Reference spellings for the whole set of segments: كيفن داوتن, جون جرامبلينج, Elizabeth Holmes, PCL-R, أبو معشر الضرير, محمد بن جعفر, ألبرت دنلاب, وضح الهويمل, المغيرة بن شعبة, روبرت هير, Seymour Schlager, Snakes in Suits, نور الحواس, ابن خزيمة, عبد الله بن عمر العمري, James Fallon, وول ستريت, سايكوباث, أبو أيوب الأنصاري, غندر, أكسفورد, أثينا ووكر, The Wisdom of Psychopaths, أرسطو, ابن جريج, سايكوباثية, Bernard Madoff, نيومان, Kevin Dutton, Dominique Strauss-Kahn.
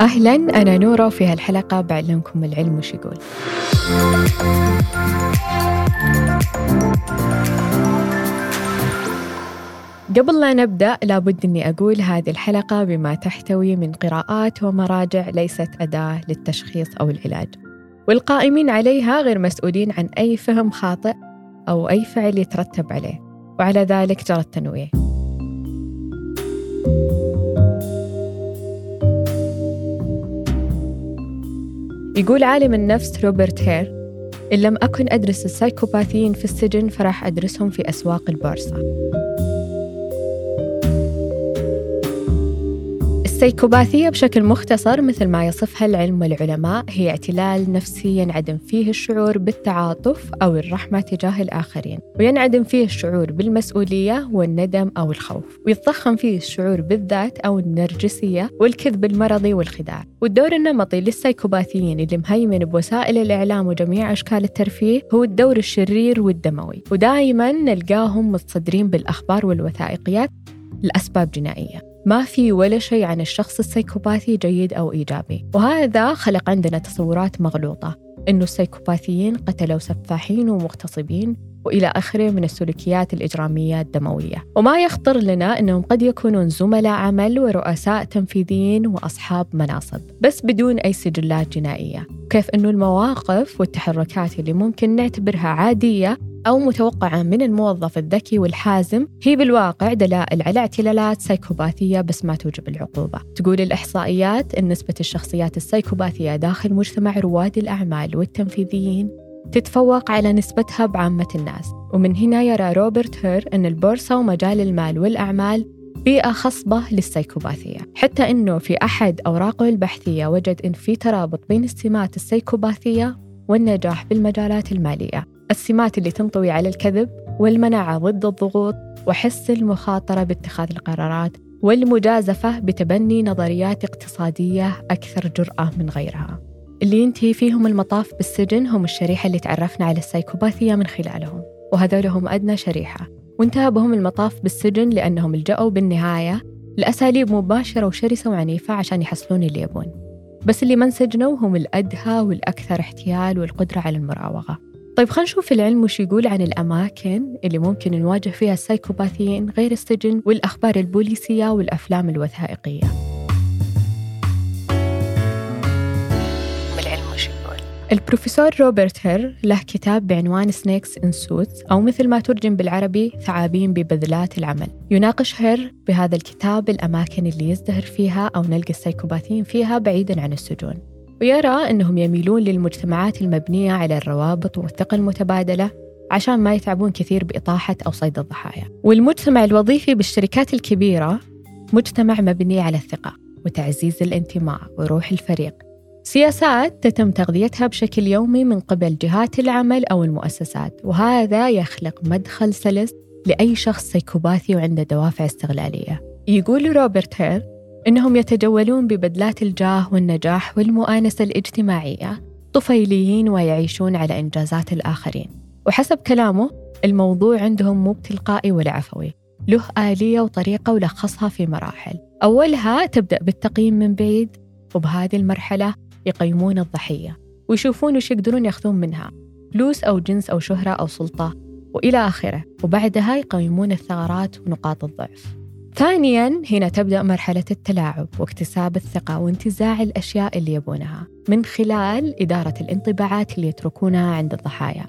أهلاً، أنا نورة، وفي هالحلقة بعلمكم العلم وش يقول. قبل لا نبدأ لابد أني أقول هذه الحلقة بما تحتوي من قراءات ومراجع ليست أداة للتشخيص أو العلاج، والقائمين عليها غير مسؤولين عن أي فهم خاطئ أو أي فعل يترتب عليه، وعلى ذلك جرى التنويه. يقول عالم النفس روبرت هير: إن لم أكن أدرس السايكوباثيين في السجن فراح أدرسهم في أسواق البورصة. السايكوباثية بشكل مختصر مثل ما يصفها العلم والعلماء هي اعتلال نفسي ينعدم فيه الشعور بالتعاطف أو الرحمة تجاه الآخرين، وينعدم فيه الشعور بالمسؤولية والندم أو الخوف، ويتضخم فيه الشعور بالذات أو النرجسية والكذب المرضي والخداع. والدور النمطي للسايكوباثيين اللي مهيمن بوسائل الإعلام وجميع أشكال الترفيه هو الدور الشرير والدموي، ودائما نلقاهم متصدرين بالأخبار والوثائقيات لأسباب جنائية. ما في ولا شيء عن الشخص السايكوباثي جيد أو إيجابي، وهذا خلق عندنا تصورات مغلوطة إنه السايكوباثيين قتلوا سفاحين ومغتصبين وإلى آخره من السلوكيات الإجرامية الدموية، وما يخطر لنا إنهم قد يكونون زملاء عمل ورؤساء تنفيذيين وأصحاب مناصب بس بدون أي سجلات جنائية. كيف إنه المواقف والتحركات اللي ممكن نعتبرها عادية أو متوقعة من الموظف الذكي والحازم هي بالواقع دلائل على اعتلالات سايكوباثية بس ما توجب العقوبة. تقول الإحصائيات إن نسبة الشخصيات السايكوباثية داخل مجتمع رواد الأعمال والتنفيذيين تتفوق على نسبتها بعامة الناس، ومن هنا يرى روبرت هير أن البورصة ومجال المال والأعمال بيئة خصبة للسايكوباثية، حتى أنه في أحد أوراقه البحثية وجد أن في ترابط بين السمات السايكوباثية والنجاح بالمجالات المالية، السمات اللي تنطوي على الكذب والمناعة ضد الضغوط وحس المخاطرة باتخاذ القرارات والمجازفة بتبني نظريات اقتصادية أكثر جرأة من غيرها. اللي ينتهي فيهم المطاف بالسجن هم الشريحة اللي تعرفنا على السايكوباثية من خلالهم، وهذولهم أدنى شريحة، وانتهى بهم المطاف بالسجن لأنهم لجأوا بالنهاية لأساليب مباشرة وشرسة وعنيفة عشان يحصلون اللي يبون. بس اللي ما انسجنوا هم الأدهى والأكثر احتيال والقدرة على المراوغة. طيب خلينا نشوف العلم وش يقول عن الأماكن اللي ممكن نواجه فيها السايكوباثيين غير السجن والأخبار البوليسية والأفلام الوثائقية. العلم وش يقول؟ البروفيسور روبرت هير له كتاب بعنوان Snakes in Suits، أو مثل ما ترجم بالعربي ثعابين ببذلات العمل. يناقش هير بهذا الكتاب الأماكن اللي يزدهر فيها أو نلقى السايكوباثيين فيها بعيداً عن السجون، ويرى أنهم يميلون للمجتمعات المبنية على الروابط والثقة المتبادلة عشان ما يتعبون كثير بإطاحة أو صيد الضحايا. والمجتمع الوظيفي بالشركات الكبيرة مجتمع مبني على الثقة وتعزيز الانتماء وروح الفريق، سياسات تتم تغذيتها بشكل يومي من قبل جهات العمل أو المؤسسات، وهذا يخلق مدخل سلس لأي شخص سايكوباثي وعنده دوافع استغلالية. يقول روبرت هير إنهم يتجولون ببدلات الجاه والنجاح والمؤانسة الاجتماعية، طفيليين ويعيشون على إنجازات الآخرين. وحسب كلامه الموضوع عندهم مو بتلقائي ولا عفوي، له آلية وطريقة ولخصها في مراحل. أولها تبدأ بالتقييم من بعيد، وبهذه المرحلة يقيمون الضحية ويشوفون وش يقدرون يأخذون منها، فلوس أو جنس أو شهرة أو سلطة وإلى آخره، وبعدها يقيمون الثغرات ونقاط الضعف. ثانياً هنا تبدأ مرحلة التلاعب واكتساب الثقة وانتزاع الأشياء اللي يبونها من خلال إدارة الانطباعات اللي يتركونها عند الضحايا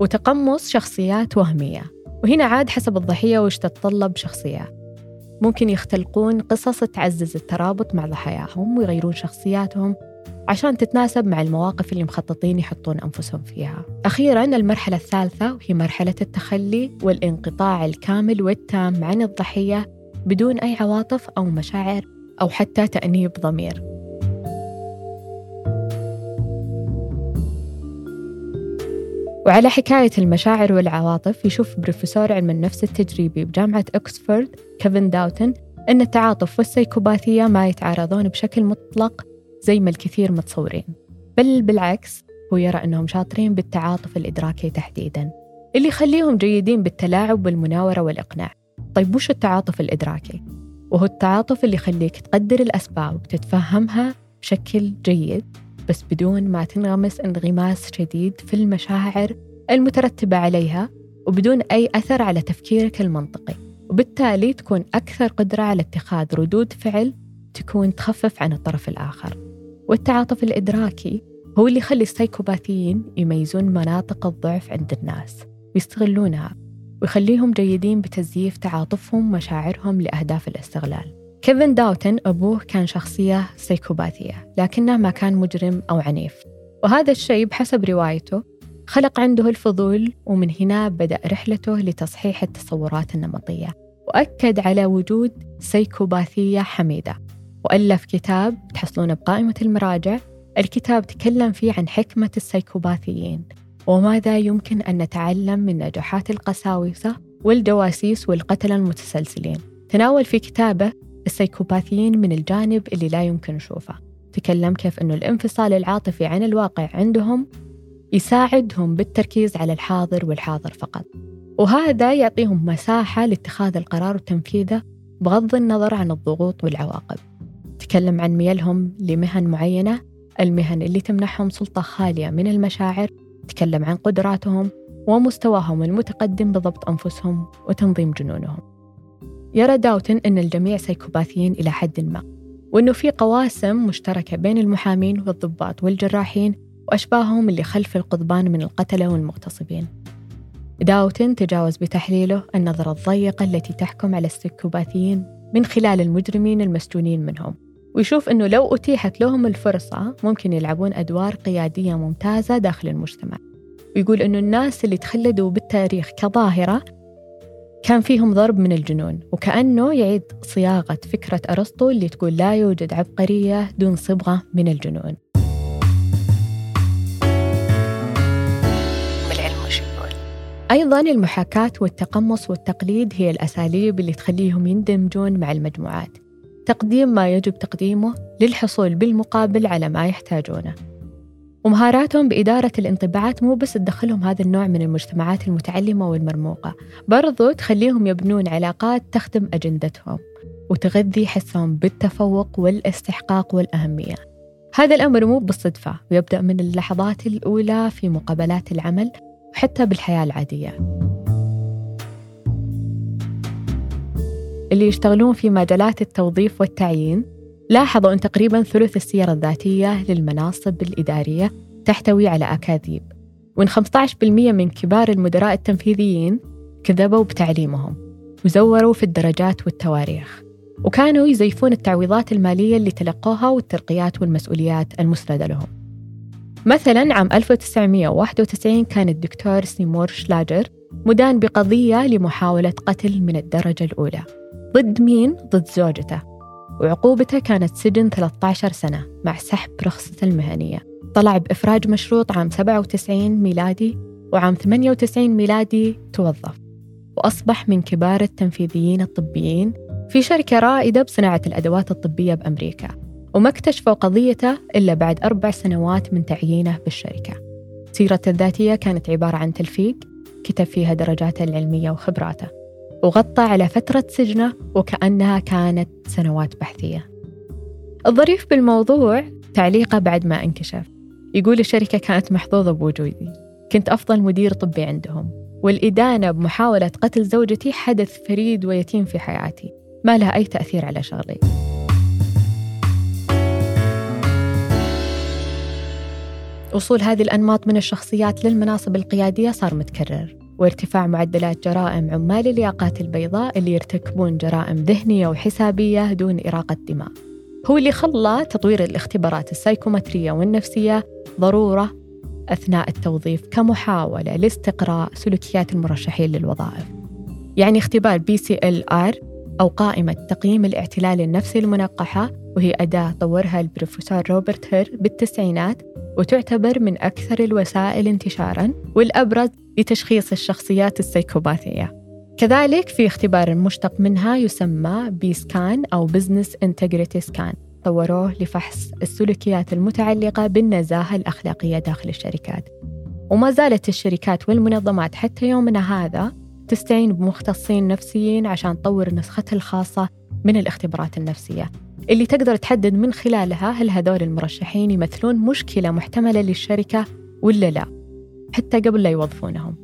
وتقمص شخصيات وهمية. وهنا عاد حسب الضحية وش تتطلب شخصية، ممكن يختلقون قصص تعزز الترابط مع ضحاياهم ويغيرون شخصياتهم عشان تتناسب مع المواقف اللي مخططين يحطون أنفسهم فيها. أخيراً المرحلة الثالثة وهي مرحلة التخلي والانقطاع الكامل والتام عن الضحية بدون أي عواطف أو مشاعر أو حتى تأنيب ضمير. وعلى حكاية المشاعر والعواطف، يشوف بروفيسور علم النفس التجريبي بجامعة أكسفورد كيفن داوتن أن التعاطف والسايكوباثية ما يتعارضون بشكل مطلق زي ما الكثير متصورين، بل بالعكس هو يرى أنهم شاطرين بالتعاطف الإدراكي تحديداً اللي يخليهم جيدين بالتلاعب والمناورة والإقناع. طيب وش التعاطف الإدراكي؟ وهو التعاطف اللي يخليك تقدر الأسباب وتتفهمها بشكل جيد بس بدون ما تنغمس انغماس شديد في المشاعر المترتبة عليها وبدون أي أثر على تفكيرك المنطقي، وبالتالي تكون أكثر قدرة على اتخاذ ردود فعل تكون تخفف عن الطرف الآخر. والتعاطف الإدراكي هو اللي يخلي السايكوباثيين يميزون مناطق الضعف عند الناس ويستغلونها ويخليهم جيدين بتزييف تعاطفهم ومشاعرهم لأهداف الاستغلال. كيفن داوتن أبوه كان شخصية سايكوباثية لكنه ما كان مجرم أو عنيف، وهذا الشيء بحسب روايته خلق عنده الفضول، ومن هنا بدأ رحلته لتصحيح التصورات النمطية، وأكد على وجود سايكوباثية حميدة وألف كتاب تحصلونه بقائمة المراجع. الكتاب تكلم فيه عن حكمة السايكوباثيين وماذا يمكن أن نتعلم من نجاحات القساوسة والجواسيس والقتلة المتسلسلين. تناول في كتابه السايكوباثيين من الجانب اللي لا يمكن نشوفه، تكلم كيف أنه الانفصال العاطفي عن الواقع عندهم يساعدهم بالتركيز على الحاضر والحاضر فقط، وهذا يعطيهم مساحة لاتخاذ القرار وتنفيذه بغض النظر عن الضغوط والعواقب. تكلم عن ميلهم لمهن معينة، المهن اللي تمنحهم سلطة خالية من المشاعر، تكلم عن قدراتهم ومستواهم المتقدم بضبط أنفسهم وتنظيم جنونهم. يرى داوتن أن الجميع سايكوباثيين إلى حد ما، وأنه في قواسم مشتركة بين المحامين والضباط والجراحين وأشباههم اللي خلف القضبان من القتلة والمغتصبين. داوتن تجاوز بتحليله النظرة الضيقة التي تحكم على السايكوباثيين من خلال المجرمين المسجونين منهم، ويشوف أنه لو أتيحت لهم الفرصة ممكن يلعبون أدوار قيادية ممتازة داخل المجتمع. ويقول أنه الناس اللي تخلدوا بالتاريخ كظاهرة كان فيهم ضرب من الجنون، وكأنه يعيد صياغة فكرة أرسطو اللي تقول لا يوجد عبقرية دون صبغة من الجنون. أيضاً المحاكاة والتقمص والتقليد هي الأساليب اللي تخليهم يندمجون مع المجموعات، تقديم ما يجب تقديمه للحصول بالمقابل على ما يحتاجونه. ومهاراتهم بإدارة الانطباعات مو بس تدخلهم هذا النوع من المجتمعات المتعلمة والمرموقة، برضو تخليهم يبنون علاقات تخدم أجندتهم وتغذي حسهم بالتفوق والاستحقاق والأهمية. هذا الأمر مو بالصدفة، ويبدأ من اللحظات الأولى في مقابلات العمل وحتى بالحياة العادية. اللي يشتغلون في مجالات التوظيف والتعيين لاحظوا أن تقريباً ثلث السير الذاتية للمناصب الإدارية تحتوي على أكاذيب، وأن 15% من كبار المدراء التنفيذيين كذبوا بتعليمهم وزوروا في الدرجات والتواريخ، وكانوا يزيفون التعويضات المالية اللي تلقوها والترقيات والمسؤوليات المسندة لهم. مثلاً عام 1991 كان الدكتور سيمور شلاجر مدان بقضية لمحاولة قتل من الدرجة الأولى. ضد مين؟ ضد زوجته، وعقوبته كانت سجن 13 سنة مع سحب رخصة المهنية. طلع بإفراج مشروط عام 97 ميلادي، وعام 98 ميلادي توظف وأصبح من كبار التنفيذيين الطبيين في شركة رائدة بصناعة الأدوات الطبية بأمريكا، وما اكتشفوا قضيته إلا بعد 4 سنوات من تعيينه بالشركة. سيرته الذاتية كانت عبارة عن تلفيق كتب فيها درجاته العلمية وخبراته، وغطى على فترة سجنه وكأنها كانت سنوات بحثية. الظريف بالموضوع تعليقه بعد ما انكشف، يقول الشركة كانت محظوظة بوجودي، كنت أفضل مدير طبي عندهم، والإدانة بمحاولة قتل زوجتي حدث فريد ويتيم في حياتي ما لها أي تأثير على شغلي. وصول هذه الأنماط من الشخصيات للمناصب القيادية صار متكرر، وارتفاع معدلات جرائم عمال الياقات البيضاء اللي يرتكبون جرائم ذهنية وحسابية دون إراقة دماء هو اللي خلى تطوير الاختبارات السايكومترية والنفسية ضرورة أثناء التوظيف كمحاولة لاستقراء سلوكيات المرشحين للوظائف. يعني اختبار PCL-R أو قائمة تقييم الاعتلال النفسي المنقحة، وهي أداة طورها البروفيسور روبرت هير بالتسعينات، وتعتبر من أكثر الوسائل انتشاراً والأبرز لتشخيص الشخصيات السايكوباثية. كذلك في اختبار مشتق منها يسمى بسكان أو Business Integrity Scan طوروه لفحص السلوكيات المتعلقة بالنزاهة الأخلاقية داخل الشركات، وما زالت الشركات والمنظمات حتى يومنا هذا تستعين بمختصين نفسيين عشان تطور نسختها الخاصة من الاختبارات النفسية، اللي تقدر تحدد من خلالها هل هذول المرشحين يمثلون مشكلة محتملة للشركة ولا لا، حتى قبل لا يوظفونهم.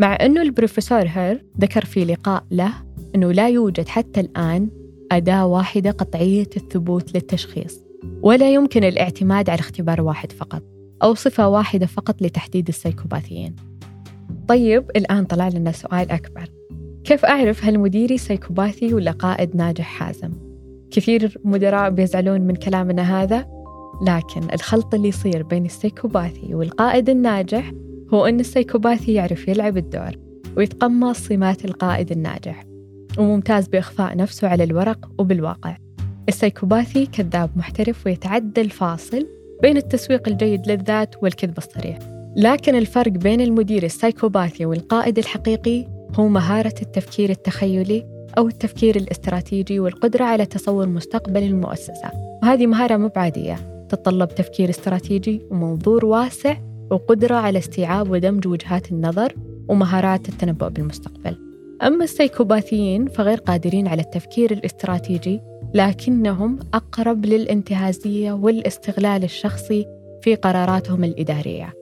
مع أنه البروفيسور هير ذكر في لقاء له أنه لا يوجد حتى الآن أداة واحدة قطعية الثبوت للتشخيص، ولا يمكن الاعتماد على اختبار واحد فقط أو صفة واحدة فقط لتحديد السايكوباثيين. طيب الآن طلع لنا سؤال أكبر، كيف أعرف هل مديري سايكوباثي ولا قائد ناجح حازم؟ كثير مدراء بيزعلون من كلامنا هذا، لكن الخلط اللي يصير بين السايكوباثي والقائد الناجح هو أن السايكوباثي يعرف يلعب الدور ويتقمص سمات القائد الناجح وممتاز بإخفاء نفسه على الورق وبالواقع. السايكوباثي كذاب محترف ويتعدى الفاصل بين التسويق الجيد للذات والكذب الصريح. لكن الفرق بين المدير السايكوباثي والقائد الحقيقي هو مهارة التفكير التخيلي أو التفكير الاستراتيجي والقدرة على تصور مستقبل المؤسسة، وهذه مهارة مو عادية، تتطلب تفكير استراتيجي ومنظور واسع وقدرة على استيعاب ودمج وجهات النظر ومهارات التنبؤ بالمستقبل. أما السايكوباثيين فغير قادرين على التفكير الاستراتيجي، لكنهم أقرب للانتهازية والاستغلال الشخصي في قراراتهم الإدارية.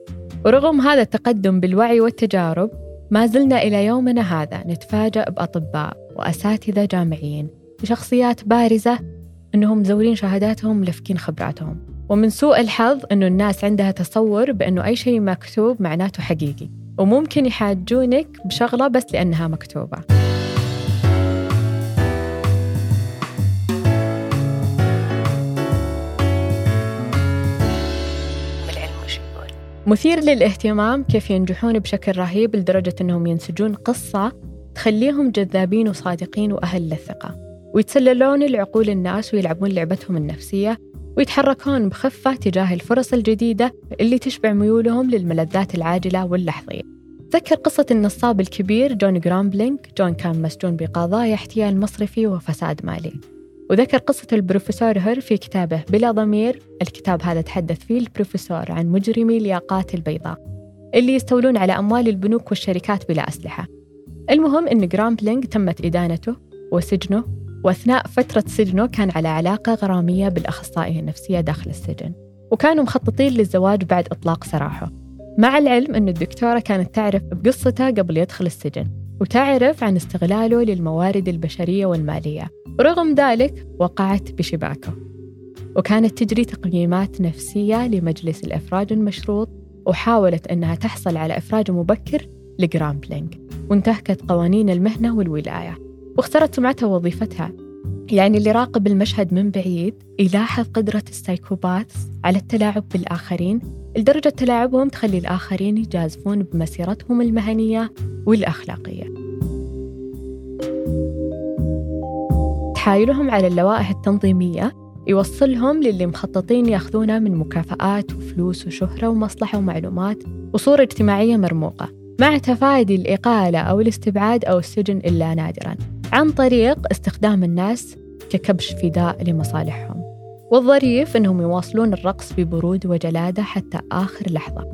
ورغم هذا التقدم بالوعي والتجارب، ما زلنا إلى يومنا هذا نتفاجأ بأطباء وأساتذة جامعيين بشخصيات بارزة أنهم مزورين شهاداتهم ملفكين خبراتهم. ومن سوء الحظ أنه الناس عندها تصور بأنه أي شيء مكتوب معناته حقيقي، وممكن يحاجونك بشغلة بس لأنها مكتوبة. مثير للاهتمام كيف ينجحون بشكل رهيب لدرجة أنهم ينسجون قصة تخليهم جذابين وصادقين وأهل للثقة، ويتسللون العقول الناس ويلعبون لعبتهم النفسية ويتحركون بخفة تجاه الفرص الجديدة اللي تشبع ميولهم للملذات العاجلة واللحظية. ذكر قصة النصاب الكبير جون جرامبلينج. جون كان مسجون بقضايا احتيال مصرفي وفساد مالي. وذكر قصة البروفيسور هير في كتابه بلا ضمير. الكتاب هذا تحدث فيه البروفيسور عن مجرمي الياقات البيضاء اللي يستولون على أموال البنوك والشركات بلا أسلحة. المهم أن جرامبلينج تمت إدانته وسجنه، وأثناء فترة سجنه كان على علاقة غرامية بالأخصائية النفسية داخل السجن، وكانوا مخططين للزواج بعد إطلاق سراحه، مع العلم أن الدكتورة كانت تعرف بقصته قبل يدخل السجن وتعرف عن استغلاله للموارد البشرية والمالية. ورغم ذلك وقعت بشباكه، وكانت تجري تقييمات نفسية لمجلس الإفراج المشروط، وحاولت أنها تحصل على إفراج مبكر لجرامبلينج، وانتهكت قوانين المهنة والولاية واخترت سمعتها ووظيفتها. يعني اللي راقب المشهد من بعيد يلاحظ قدرة السايكوباثس على التلاعب بالآخرين، لدرجة تلاعبهم تخلي الآخرين يجازفون بمسيرتهم المهنية والأخلاقية. تحايلهم على اللوائح التنظيمية يوصلهم للي مخططين يأخذونه من مكافآت وفلوس وشهرة ومصلحة ومعلومات وصورة اجتماعية مرموقة، مع تفادي الإقالة أو الاستبعاد أو السجن إلا نادراً، عن طريق استخدام الناس ككبش فداء لمصالحهم. والظريف أنهم يواصلون الرقص ببرود وجلادة حتى آخر لحظة.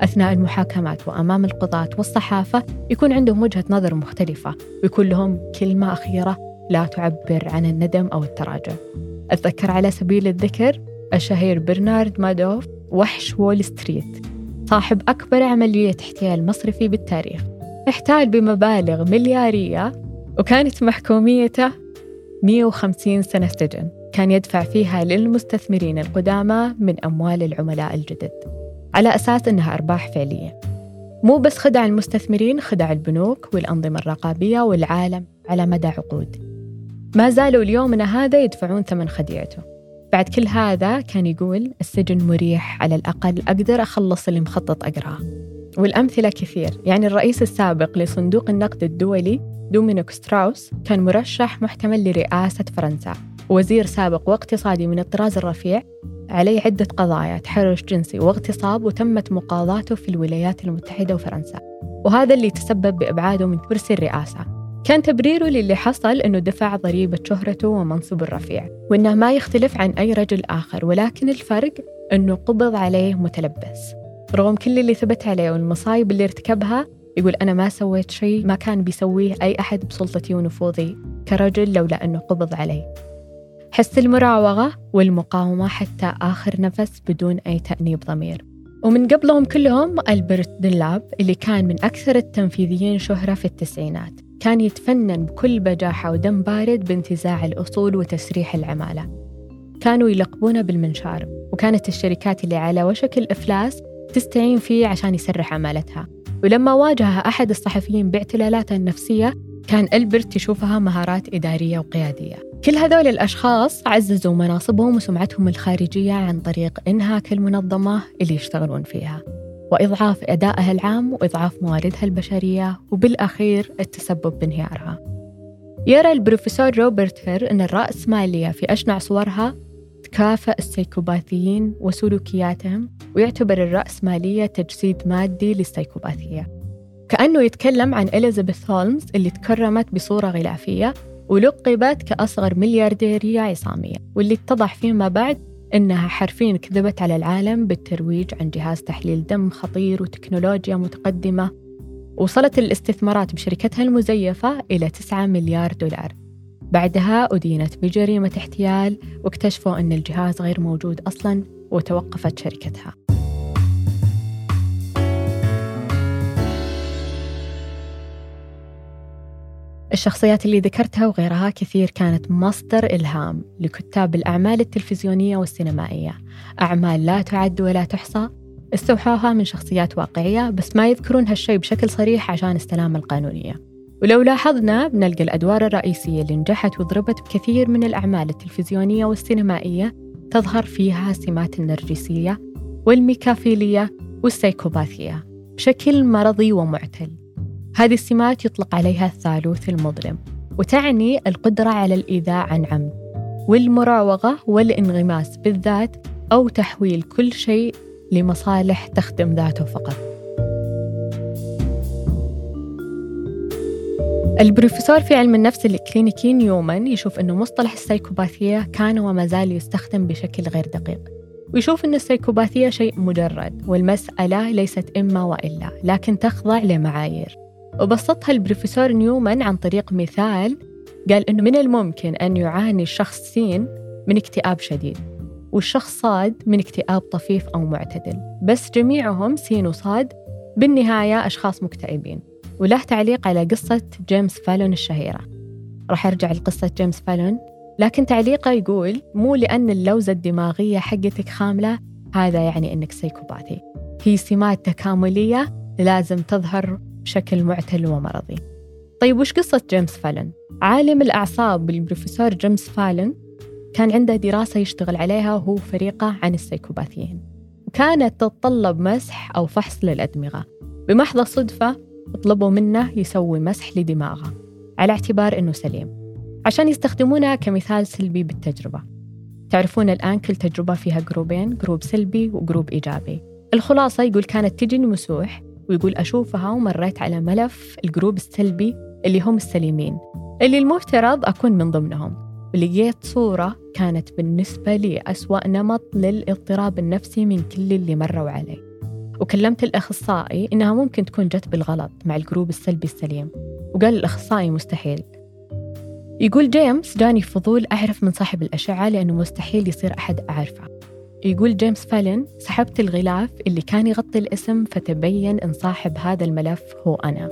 أثناء المحاكمات وأمام القضاة والصحافة يكون عندهم وجهة نظر مختلفة، ويكون لهم كلمة أخيرة لا تعبر عن الندم أو التراجع. أتذكر على سبيل الذكر الشهير برنارد مادوف، وحش وول ستريت، صاحب أكبر عملية احتيال مصرفي بالتاريخ، احتال بمبالغ مليارية وكانت محكوميته 150 سنة سجن، كان يدفع فيها للمستثمرين القدامى من أموال العملاء الجدد على أساس أنها أرباح فعلية. مو بس خدع المستثمرين، خدع البنوك والأنظمة الرقابية والعالم على مدى عقود. ما زالوا اليومنا هذا يدفعون ثمن خديعته. بعد كل هذا كان يقول السجن مريح، على الأقل أقدر أخلص اللي مخطط أقرأه. والأمثلة كثير، يعني الرئيس السابق لصندوق النقد الدولي دومينيك ستراوس كان مرشح محتمل لرئاسة فرنسا، وزير سابق واقتصادي من الطراز الرفيع عليه عدة قضايا تحرش جنسي واغتصاب، وتمت مقاضاته في الولايات المتحدة وفرنسا، وهذا اللي تسبب بإبعاده من كرسي الرئاسة. كان تبريره للي حصل أنه دفع ضريبة شهرته ومنصبه الرفيع، وأنه ما يختلف عن أي رجل آخر، ولكن الفرق أنه قبض عليه متلبس. رغم كل اللي ثبت عليه والمصايب اللي ارتكبها، يقول أنا ما سويت شيء ما كان بيسويه أي أحد بسلطتي ونفوذي كرجل لولا أنه قبض عليه. حس المراوغة والمقاومة حتى آخر نفس بدون أي تأنيب ضمير. ومن قبلهم كلهم ألبرت دنلاب اللي كان من أكثر التنفيذيين شهرة في التسعينات، كان يتفنن بكل بجاحة ودم بارد بانتزاع الأصول وتسريح العمالة. كانوا يلقبونه بالمنشار، وكانت الشركات اللي على وشك الإفلاس تستعين فيه عشان يسرح عمالتها. ولما واجهها أحد الصحفيين باعتلالاته النفسية كان ألبرت يشوفها مهارات إدارية وقيادية. كل هذول الأشخاص عززوا مناصبهم وسمعتهم الخارجية عن طريق إنهاك المنظمة اللي يشتغلون فيها وإضعاف أدائها العام وإضعاف مواردها البشرية وبالأخير التسبب بانهيارها. يرى البروفيسور روبرت هير أن الرأسمالية في أشنع صورها تكافئ السيكوباثيين وسلوكياتهم، ويعتبر الرأسمالية تجسيد مادي للسيكوباثية. كأنه يتكلم عن إليزابيث هولمز اللي تكرمت بصورة غلافية ولقبت كأصغر مليارديرية عصامية، واللي اتضح فيما بعد إنها حرفياً كذبت على العالم بالترويج عن جهاز تحليل دم خطير وتكنولوجيا متقدمة. وصلت الاستثمارات بشركتها المزيفة إلى 9 مليار دولار. بعدها أدينت بجريمة احتيال واكتشفوا أن الجهاز غير موجود أصلاً وتوقفت شركتها. الشخصيات اللي ذكرتها وغيرها كثير كانت مصدر إلهام لكتاب الأعمال التلفزيونية والسينمائية، أعمال لا تعد ولا تحصى استوحوها من شخصيات واقعية، بس ما يذكرون هالشيء بشكل صريح عشان السلامة القانونية. ولو لاحظنا بنلقى الأدوار الرئيسية اللي نجحت وضربت بكثير من الأعمال التلفزيونية والسينمائية تظهر فيها سمات النرجسية والميكافيلية والسيكوباثية بشكل مرضي ومعتل. هذه السمات يطلق عليها الثالوث المظلم، وتعني القدرة على الإيذاء عن عمد والمراوغة والانغماس بالذات أو تحويل كل شيء لمصالح تخدم ذاته فقط. البروفيسور في علم النفس الكلينيكي نيومان يشوف أنه مصطلح السيكوباثية كان وما زال يستخدم بشكل غير دقيق، ويشوف أن السيكوباثية شيء مجرد والمسألة ليست إما وإلا، لكن تخضع لمعايير. وبسطها البروفيسور نيومان عن طريق مثال قال إنه من الممكن أن يعاني الشخص سين من اكتئاب شديد والشخص صاد من اكتئاب طفيف أو معتدل، بس جميعهم سين وصاد بالنهاية أشخاص مكتئبين. وله تعليق على قصة جيمس فالون الشهيرة، راح أرجع لقصة جيمس فالون، لكن تعليقه يقول: مو لأن اللوزة الدماغية حقتك خاملة هذا يعني إنك سيكوباثي، هي سمات تكاملية لازم تظهر بشكل معتل ومرضي. طيب وش قصة جيمس فالون؟ عالم الأعصاب البروفيسور جيمس فالون كان عنده دراسة يشتغل عليها وهو فريقه عن السيكوباثيين، وكانت تتطلب مسح أو فحص للأدمغة. بمحض الصدفة طلبوا منه يسوي مسح لدماغه على اعتبار أنه سليم عشان يستخدمونه كمثال سلبي بالتجربة. تعرفون الآن كل تجربة فيها جروبين، جروب سلبي وجروب إيجابي. الخلاصة يقول كانت تجيني مسوح ويقول أشوفها ومريت على ملف الجروب السلبي اللي هم السليمين اللي المفترض أكون من ضمنهم، ولقيت صورة كانت بالنسبة لي أسوأ نمط للاضطراب النفسي من كل اللي مروا عليه. وكلمت الأخصائي إنها ممكن تكون جت بالغلط مع الجروب السلبي السليم، وقال الأخصائي مستحيل. يقول جيمس جاني فضول أعرف من صاحب الأشعة لأنه مستحيل يصير أحد أعرفه. يقول جيمس فالون سحبت الغلاف اللي كان يغطي الاسم فتبين أن صاحب هذا الملف هو أنا.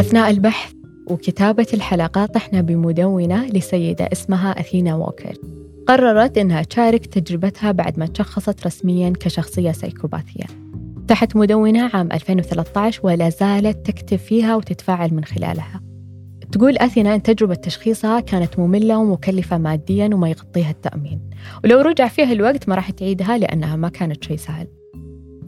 أثناء البحث وكتابة الحلقات طحنا بمدونة لسيدة اسمها أثينا ووكر، قررت أنها تشارك تجربتها بعد ما تشخصت رسمياً كشخصية سيكوباثية تحت مدونة عام 2013، ولا زالت تكتب فيها وتتفاعل من خلالها. تقول أثينا أن تجربة تشخيصها كانت مملة ومكلفة مادياً وما يغطيها التأمين، ولو رجع فيها الوقت ما راح تعيدها لأنها ما كانت شيء سهل.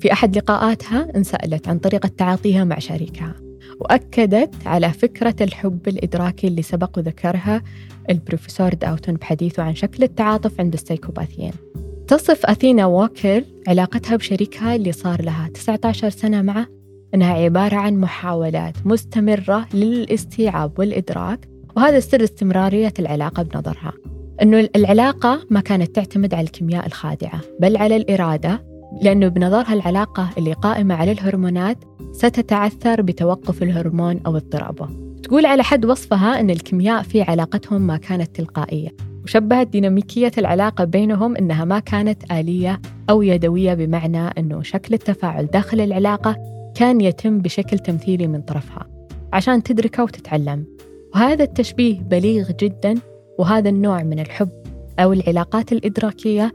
في أحد لقاءاتها انسألت عن طريقة تعاطيها مع شريكها، وأكدت على فكرة الحب الإدراكي اللي سبق وذكرها البروفيسور داوتون بحديثه عن شكل التعاطف عند السيكوباثيين. تصف أثينا ووكر علاقتها بشريكها اللي صار لها 19 سنة معه أنها عبارة عن محاولات مستمرة للاستيعاب والإدراك، وهذا سر استمرارية العلاقة بنظرها، أنه العلاقة ما كانت تعتمد على الكيمياء الخادعة بل على الإرادة، لأنه بنظرها العلاقة اللي قائمة على الهرمونات ستتعثر بتوقف الهرمون أو اضطرابه. تقول على حد وصفها أن الكيمياء في علاقتهم ما كانت تلقائية، وشبهت ديناميكية العلاقة بينهم أنها ما كانت آلية أو يدوية، بمعنى أنه شكل التفاعل داخل العلاقة كان يتم بشكل تمثيلي من طرفها عشان تدركه وتتعلم. وهذا التشبيه بليغ جداً، وهذا النوع من الحب أو العلاقات الإدراكية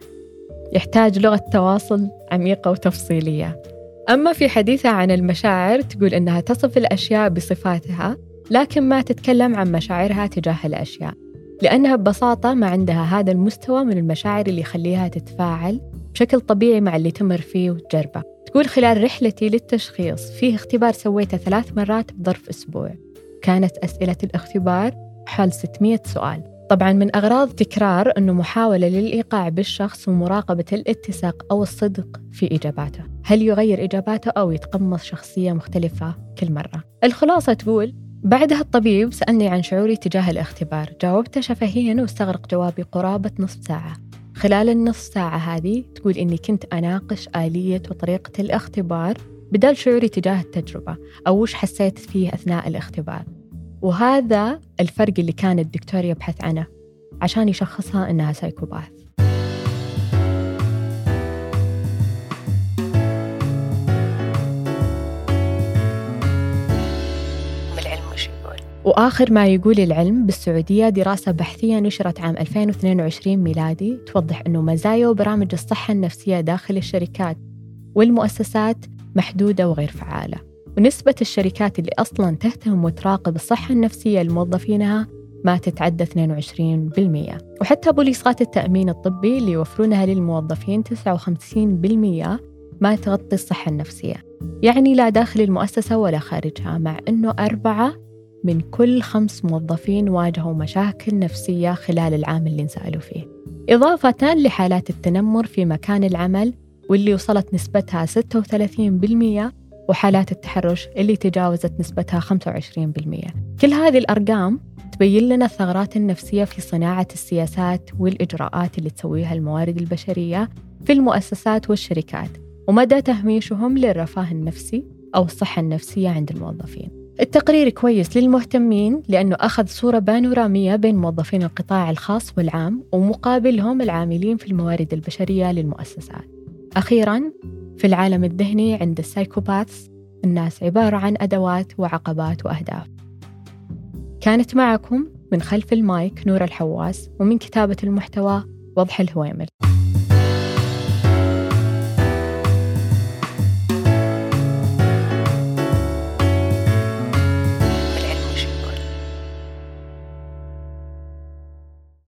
يحتاج لغة تواصل عميقة وتفصيلية. أما في حديثها عن المشاعر تقول أنها تصف الأشياء بصفاتها، لكن ما تتكلم عن مشاعرها تجاه الأشياء، لأنها ببساطة ما عندها هذا المستوى من المشاعر اللي يخليها تتفاعل بشكل طبيعي مع اللي تمر فيه وتجربه. تقول خلال رحلتي للتشخيص فيه اختبار سويته 3 مرات بظرف أسبوع، كانت أسئلة الاختبار حول 600 سؤال. طبعاً من أغراض تكرار أنه محاولة للإيقاع بالشخص ومراقبة الاتساق أو الصدق في إجاباته، هل يغير إجاباته أو يتقمص شخصية مختلفة كل مرة. الخلاصة تقول بعدها الطبيب سألني عن شعوري تجاه الاختبار، جاوبته شفهياً واستغرق جوابي قرابة نصف ساعة. خلال النصف ساعة هذه تقول إني كنت أناقش آلية وطريقة الاختبار بدل شعوري تجاه التجربة أو وش حسيت فيه أثناء الاختبار. وهذا الفرق اللي كان الدكتور يبحث عنه عشان يشخصها إنها سايكوباث. وآخر ما يقول العلم بالسعودية دراسة بحثية نشرت عام 2022 ميلادي توضح أنه مزايا وبرامج الصحة النفسية داخل الشركات والمؤسسات محدودة وغير فعالة، ونسبة الشركات اللي أصلاً تهتم وتراقب الصحة النفسية لموظفينها ما تتعدى 22%، وحتى بوليصات التأمين الطبي اللي يوفرونها للموظفين 59% ما تغطي الصحة النفسية، يعني لا داخل المؤسسة ولا خارجها، مع أنه 4 من كل 5 موظفين واجهوا مشاكل نفسية خلال العام اللي انسألوا فيه، إضافة لحالات التنمر في مكان العمل واللي وصلت نسبتها 36%، وحالات التحرش اللي تجاوزت نسبتها 25%. كل هذه الأرقام تبين لنا الثغرات النفسية في صناعة السياسات والإجراءات اللي تسويها الموارد البشرية في المؤسسات والشركات، ومدى تهميشهم للرفاه النفسي أو الصحة النفسية عند الموظفين. التقرير كويس للمهتمين لأنه أخذ صورة بانورامية بين موظفين القطاع الخاص والعام، ومقابلهم العاملين في الموارد البشرية للمؤسسات. أخيراً، في العالم الذهني عند السايكوباثس الناس عبارة عن أدوات وعقبات وأهداف. كانت معكم من خلف المايك نور الحواس، ومن كتابة المحتوى وضح الهويمل.